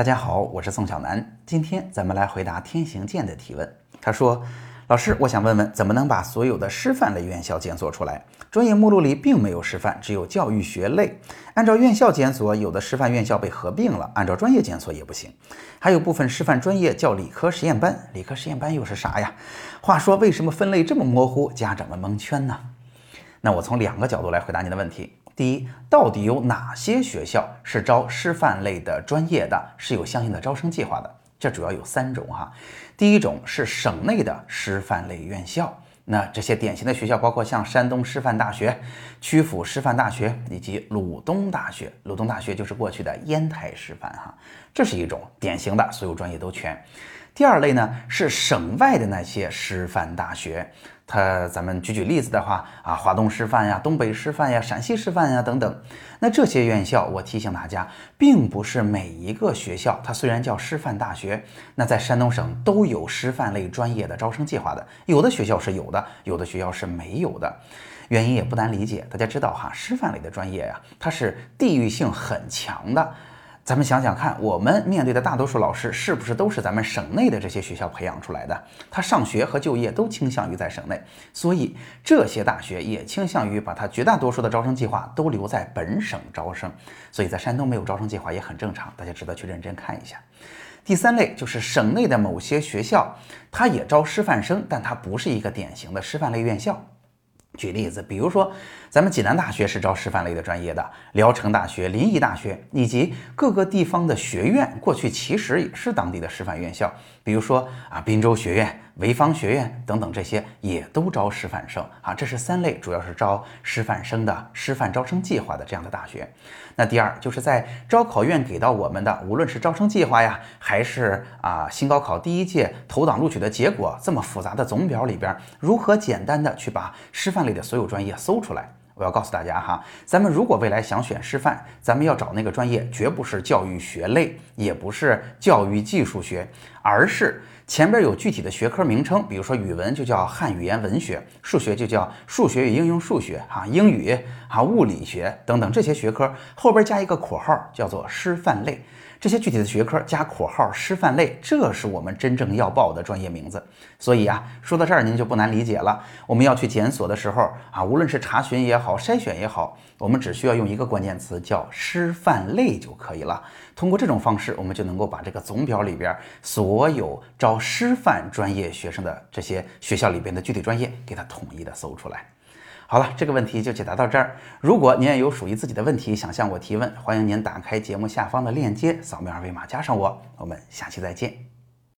大家好，我是宋小南，今天咱们来回答天行健的提问。他说，老师，我想问问怎么能把所有的师范类院校检索出来？专业目录里并没有师范，只有教育学类。按照院校检索，有的师范院校被合并了，按照专业检索也不行。还有部分师范专业叫理科实验班，理科实验班又是啥呀？话说为什么分类这么模糊，家长们蒙圈呢？那我从两个角度来回答您的问题。第一，到底有哪些学校是招师范类的专业的，是有相应的招生计划的？这主要有三种哈。第一种是省内的师范类院校，那这些典型的学校包括像山东师范大学、曲阜师范大学以及鲁东大学。鲁东大学就是过去的烟台师范哈，这是一种典型的所有专业都全。第二类呢是省外的那些师范大学，咱们举例子的话啊，华东师范呀、东北师范呀、陕西师范呀等等。那这些院校，我提醒大家，并不是每一个学校，它虽然叫师范大学，那在山东省都有师范类专业的招生计划的，有的学校是有的，有的学校是没有的。原因也不难理解，大家知道哈，师范类的专业呀，它是地域性很强的。咱们想想看，我们面对的大多数老师是不是都是咱们省内的这些学校培养出来的？他上学和就业都倾向于在省内，所以这些大学也倾向于把他绝大多数的招生计划都留在本省招生，所以在山东没有招生计划也很正常，大家值得去认真看一下。第三类就是省内的某些学校，它也招师范生，但它不是一个典型的师范类院校。举例子，比如说咱们济南大学是招师范类的专业的，聊城大学、临沂大学以及各个地方的学院过去其实也是当地的师范院校，比如说滨州学院、潍坊学院等等，这些也都招师范生啊。这是三类主要是招师范生的师范招生计划的这样的大学。那第二就是在招考院给到我们的，无论是招生计划呀，还是新高考第一届投档录取的结果，这么复杂的总表里边，如何简单的去把师范类的所有专业搜出来？我要告诉大家哈，咱们如果未来想选师范，咱们要找那个专业，绝不是教育学类，也不是教育技术学，而是前边有具体的学科名称，比如说语文就叫汉语言文学，数学就叫数学与应用数学，英语、物理学等等，这些学科后边加一个括号叫做师范类，这些具体的学科加括号师范类，这是我们真正要报的专业名字。所以说到这儿您就不难理解了，我们要去检索的时候无论是查询也好，筛选也好，我们只需要用一个关键词叫师范类就可以了。通过这种方式，我们就能够把这个总表里边所有招师范专业学生的这些学校里边的具体专业给它统一的搜出来。好了，这个问题就解答到这儿。如果您也有属于自己的问题想向我提问，欢迎您打开节目下方的链接，扫描二维码加上我们下期再见。